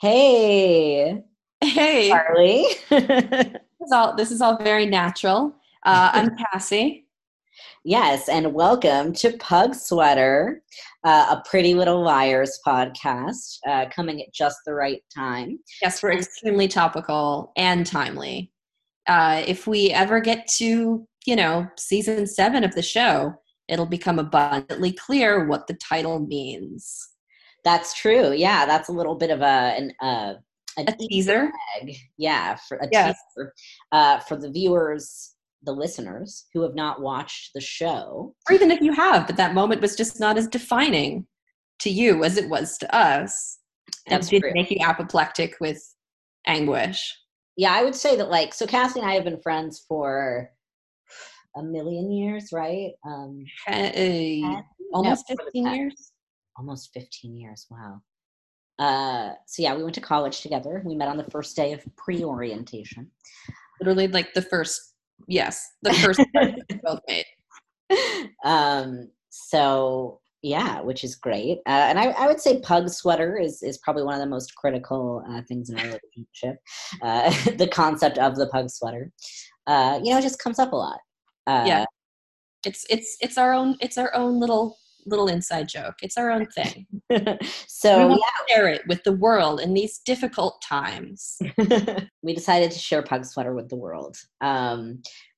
Hey. Hey. Charlie. This is all very natural. I'm Cassie. Yes, and welcome to Pug Sweater, a Pretty Little Liars podcast, coming at just the right time. Yes, we're extremely topical and timely. If we ever get to, season 7 of the show, it'll become abundantly clear what the title means. That's true. Yeah, that's a little bit of a teaser. Egg. Yeah, teaser for the viewers, the listeners who have not watched the show. Or even if you have, but that moment was just not as defining to you as it was to us. That's true. Making you apoplectic with anguish. Yeah, I would say that, so Cassie and I have been friends for a million years, right? Almost 15 years. Almost 15 years, wow. We went to college together. We met on the first day of pre-orientation. Literally, the first day we both made. Which is great. And I would say Pug Sweater is probably one of the most critical things in our relationship. The concept of the Pug Sweater, it just comes up a lot. Yeah, it's our own little inside joke. It's our own thing. So we want to share it with the world in these difficult times. We decided to share Pug Sweater with the world.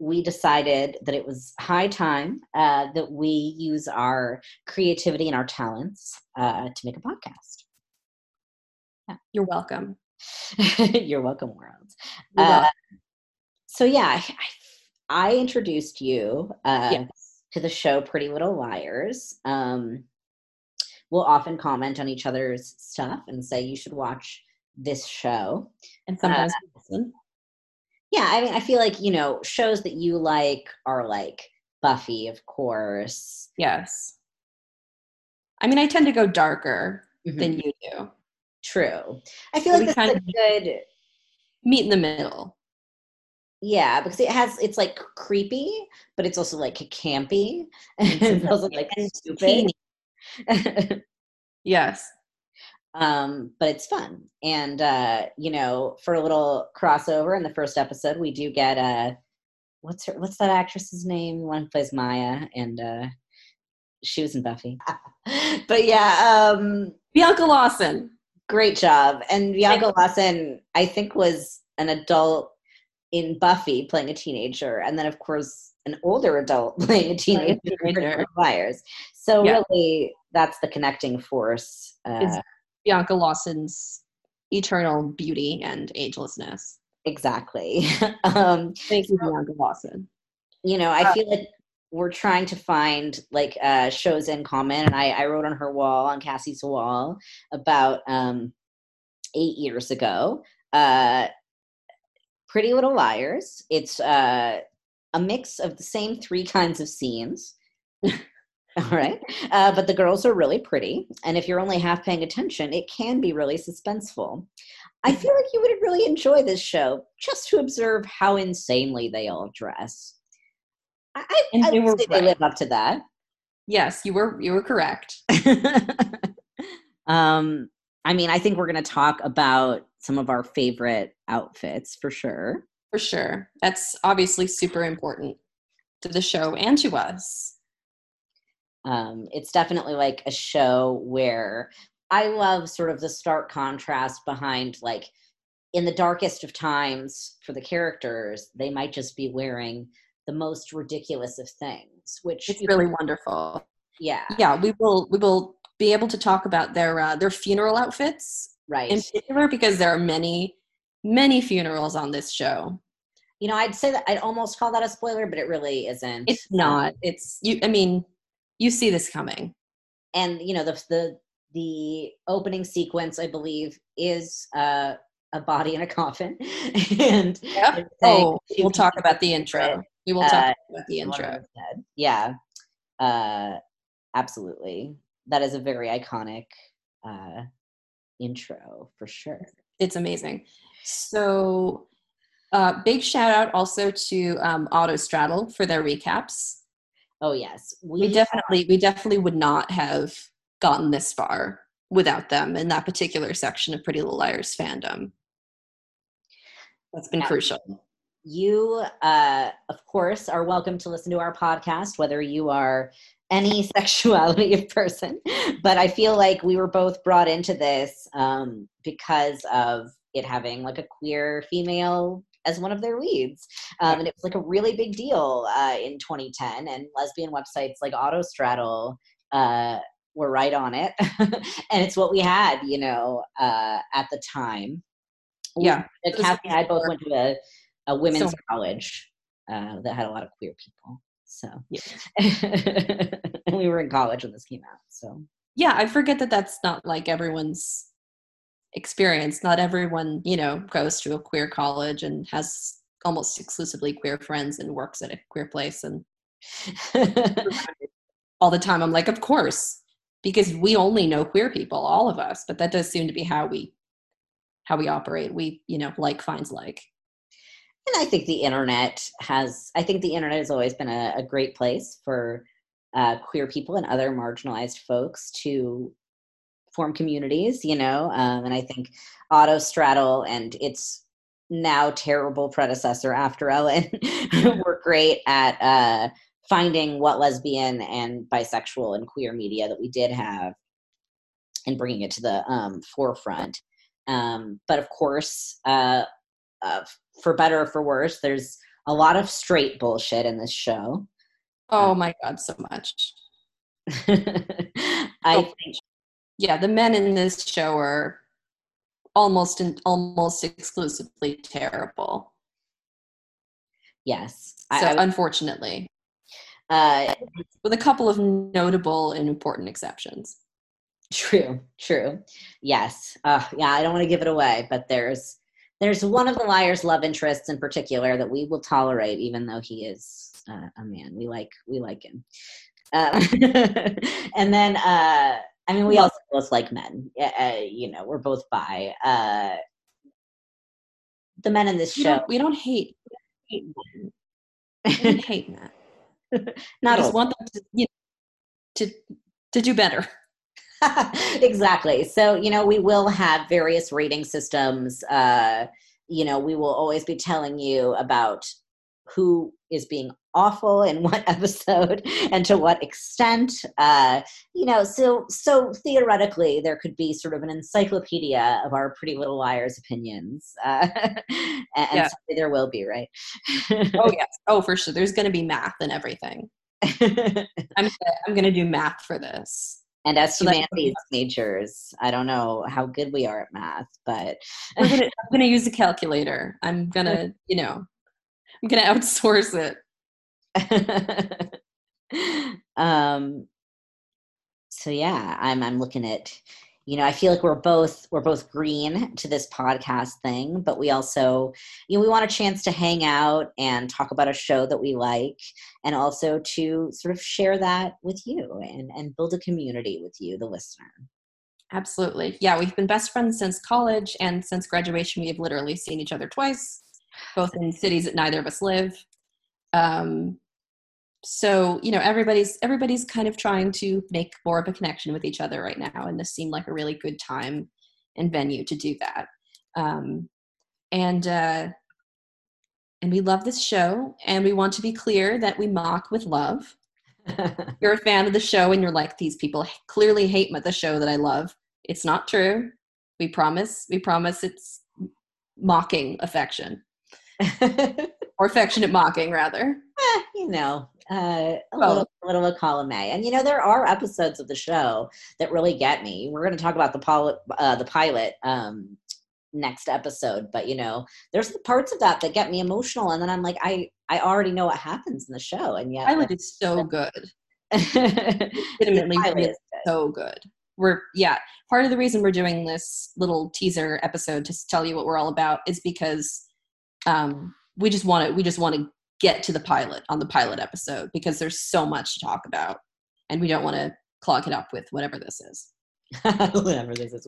We decided that it was high time that we use our creativity and our talents to make a podcast. Yeah. You're welcome. You're welcome, world. You're welcome. I introduced you to the show Pretty Little Liars. We'll often comment on each other's stuff and say you should watch this show. And sometimes listen. Yeah, I mean, I feel shows that you like are Buffy, of course. Yes. I mean, I tend to go darker than you do. True. I feel this is a good meet in the middle. Yeah, because it's creepy, but it's also campy. It's also stupid. Yes. But it's fun. And, for a little crossover in the first episode, we do get what's that actress's name? One plays Maya, and she was in Buffy. But yeah. Bianca Lawson. Great job. And Bianca Lawson, I think, was an adult in Buffy playing a teenager. And then, of course, an older adult playing a teenager in Pretty Little Liars. So really, that's the connecting force. Is Bianca Lawson's eternal beauty and agelessness. Exactly. Thank you, Bianca Lawson. I feel we're trying to find shows in common. And I wrote on Cassie's wall, about 8 years ago, Pretty Little Liars. It's a mix of the same three kinds of scenes. All right. But the girls are really pretty. And if you're only half paying attention, it can be really suspenseful. I feel like you would really enjoy this show just to observe how insanely they all dress. I would say they live up to that. Yes, you were correct. I think we're going to talk about some of our favorite outfits for sure. For sure. That's obviously super important to the show and to us. It's definitely a show where I love sort of the stark contrast behind in the darkest of times for the characters, they might just be wearing the most ridiculous of things, which is really wonderful. Yeah. Yeah. We will be able to talk about their funeral outfits. Right. In particular, because there are many, many funerals on this show. I'd say that I'd almost call that a spoiler, but it really isn't. It's not. You see this coming. And, the opening sequence, I believe, is a body in a coffin. And yep. We'll talk about the intro. We will talk about the intro. Yeah, absolutely. That is a very iconic intro for sure. It's amazing. So big shout out also to Autostraddle for their recaps. Oh yes, we definitely would not have gotten this far without them in that particular section of Pretty Little Liars fandom. That's been crucial. You, of course, are welcome to listen to our podcast, whether you are any sexuality of person. But I feel like we were both brought into this because of it having like a queer female as one of their leads. And it was like a really big deal in 2010. And lesbian websites like Autostraddle were right on it. And it's what we had, you know, at the time. Yeah. Kathy and I both went to a women's college that had a lot of queer people. So, yeah. And we were in college when this came out. So, yeah, I forget that that's not like everyone's experience. Not everyone, you know, goes to a queer college and has almost exclusively queer friends and works at a queer place. And all the time I'm like, of course, because we only know queer people, all of us. But that does seem to be how we operate. We, you know, like finds like. And I think the internet has always been a great place for queer people and other marginalized folks to form communities, you know. And I think Autostraddle and its now terrible predecessor, AfterEllen, were great at finding what lesbian and bisexual and queer media that we did have and bringing it to the forefront. But of course, for better or for worse, there's a lot of straight bullshit in this show. Oh my God, so much. I think. Yeah, the men in this show are almost exclusively terrible. Yes. Unfortunately. With a couple of notable and important exceptions. True. Yes. Yeah, I don't want to give it away, but there's one of the liar's love interests in particular that we will tolerate, even though he is a man. We like him. And then, I mean, we also both like men. You know, we're both bi. The men in this show. We don't hate men. Not just want them to, you know, to do better. Exactly. So, you know, we will have various rating systems. You know, we will always be telling you about who is being awful in what episode and to what extent. You know, so theoretically, there could be sort of an encyclopedia of our Pretty Little Liars opinions. And there will be, right? Oh, yes. Oh, for sure. There's going to be math and everything. I'm going to do math for this. And as humanities majors, I don't know how good we are at math, but I'm going to use a calculator. I'm going to, you know, I'm going to outsource it. So yeah, I'm looking at, you know, I feel like we're both green to this podcast thing, but we also, you know, we want a chance to hang out and talk about a show that we like, and also to sort of share that with you and build a community with you, the listener. Absolutely. Yeah, we've been best friends since college, and since graduation, we have literally seen each other twice, both in cities that neither of us live. So, you know, everybody's kind of trying to make more of a connection with each other right now. And this seemed like a really good time and venue to do that. And we love this show, and we want to be clear that we mock with love. You're a fan of the show and you're like, these people clearly hate the show that I love. It's not true. We promise it's mocking affection. Or affectionate mocking, rather. You know, a little column A. And, you know, there are episodes of the show that really get me. We're going to talk about the pilot next episode. But, you know, there's parts of that get me emotional. And then I'm like, I already know what happens in the show. And yet. Pilot is so good. Legitimately, it's so good. Part of the reason we're doing this little teaser episode to tell you what we're all about is because we just want to get to the pilot on the pilot episode, because there's so much to talk about, and we don't want to clog it up with whatever this is. Whatever this is.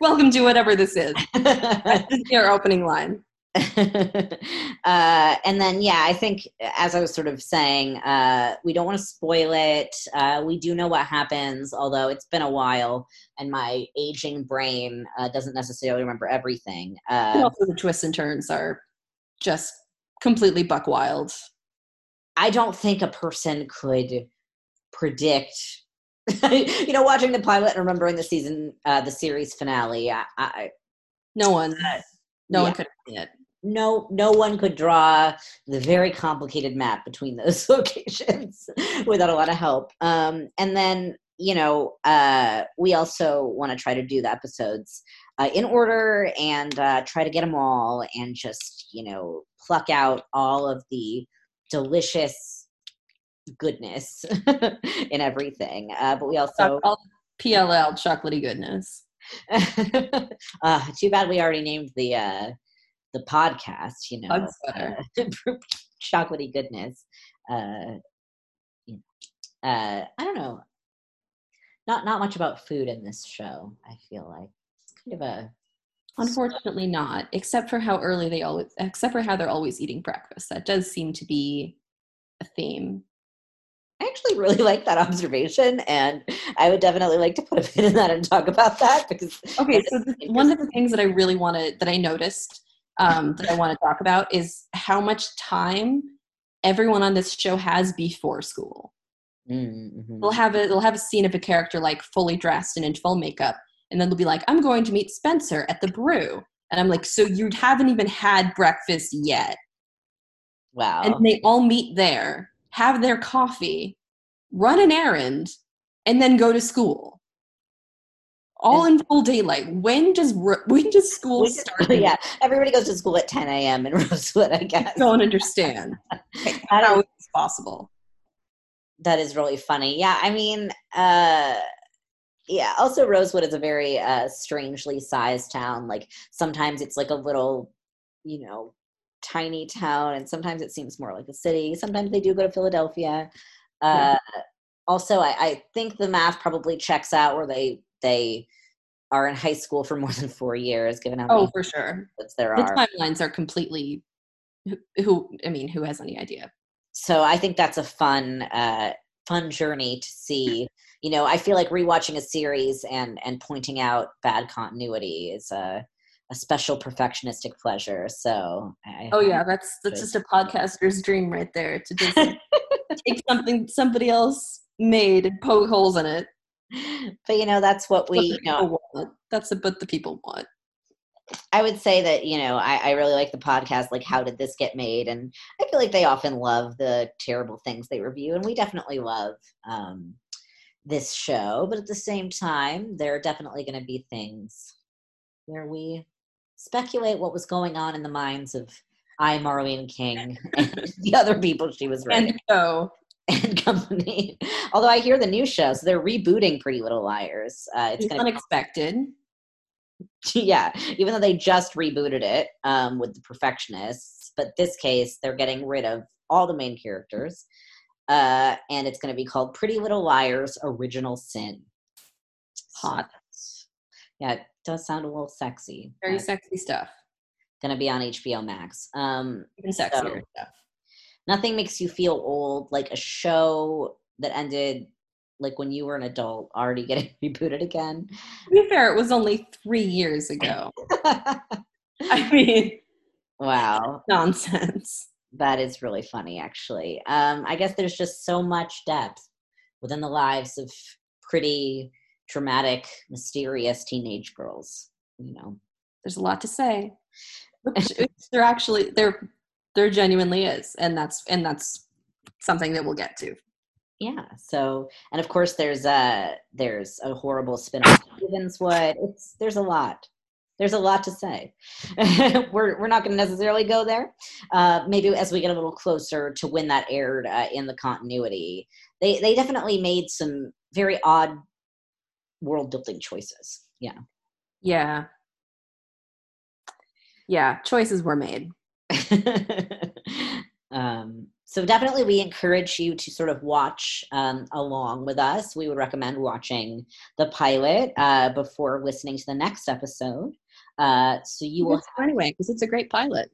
Welcome to whatever this is. That's our opening line. And then, yeah, I think as I was sort of saying, we don't want to spoil it. We do know what happens, although it's been a while and my aging brain doesn't necessarily remember everything. Also the twists and turns are just completely buck wild. I don't think a person could predict, you know, watching the pilot and remembering the season, the series finale. No one could see it. No one could draw the very complicated map between those locations without a lot of help. And then, you know, we also want to try to do the episodes in order and try to get them all and just, you know, pluck out all of the delicious goodness in everything. But we also... PLL, chocolatey goodness. Too bad we already named the podcast, you know, Pug Sweater. Chocolatey goodness. I don't know. Not much about food in this show, I feel like. It's kind of a... Unfortunately not, except for how they're always eating breakfast. That does seem to be a theme. I actually really like that observation, and I would definitely like to put a pin in that and talk about that because... Okay, so one of the things that I really that I noticed that I want to talk about is how much time everyone on this show has before school. Mm-hmm. They'll have a scene of a character like fully dressed and in full makeup, and then they'll be like, I'm going to meet Spencer at the brew. And I'm like, so you haven't even had breakfast yet. Wow. And they all meet there, have their coffee, run an errand, and then go to school. All in full daylight. When does school start? Yeah, everybody goes to school at 10 a.m. in Rosewood, I guess. I don't understand. How is this possible? That is really funny. Yeah, I mean... yeah. Also, Rosewood is a very strangely sized town. Like sometimes it's like a little, you know, tiny town, and sometimes it seems more like a city. Sometimes they do go to Philadelphia. Also, I think the math probably checks out where they are in high school for more than 4 years, given how many for sure there are. The timelines are completely. Who has any idea? So I think that's a fun journey to see. You know, I feel like rewatching a series and pointing out bad continuity is a special perfectionistic pleasure. So, that's just a podcaster's dream right there, to just take something somebody else made and poke holes in it. But you know, that's what want. That's what the people want. I would say that, you know, I really like the podcast, like, How Did This Get Made? And I feel like they often love the terrible things they review, and we definitely love this show, but at the same time, there are definitely going to be things where we speculate what was going on in the minds of Marlene King and the other people she was writing. And company. Although I hear the new show, so they're rebooting Pretty Little Liars. It's unexpected. Yeah, even though they just rebooted it with The Perfectionists, but this case, they're getting rid of all the main characters. And it's going to be called Pretty Little Liars Original Sin. Hot. Yeah, it does sound a little sexy. Very sexy stuff. Going to be on HBO Max. Even sexier stuff. Nothing makes you feel old like a show that ended like when you were an adult already getting rebooted again. To be fair, it was only 3 years ago. I mean, wow. Nonsense. That is really funny, actually. I guess there's just so much depth within the lives of pretty, dramatic, mysterious teenage girls. You know, there's a lot to say. There actually, there genuinely is, and that's something that we'll get to. Yeah. So, and of course, there's a horrible spin-off of Ravenswood. There's a lot. There's a lot to say. We're not going to necessarily go there. Maybe as we get a little closer to when that aired in the continuity. They definitely made some very odd world-building choices. Yeah, choices were made. So definitely we encourage you to sort of watch along with us. We would recommend watching the pilot before listening to the next episode. So you will anyway, because it's a great pilot.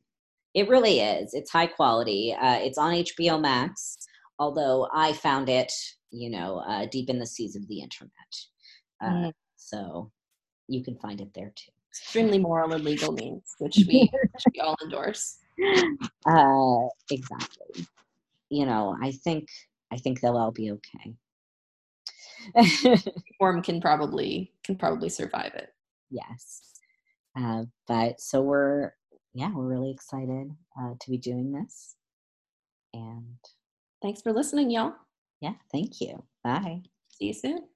It really is. It's high quality. It's on HBO Max, although I found it, deep in the seas of the internet. So you can find it there too. Extremely moral and legal means, which we all endorse. Exactly. I think they'll all be okay. Form can probably survive it. Yes. We're really excited to be doing this. And thanks for listening, y'all. Yeah, thank you. Bye. See you soon.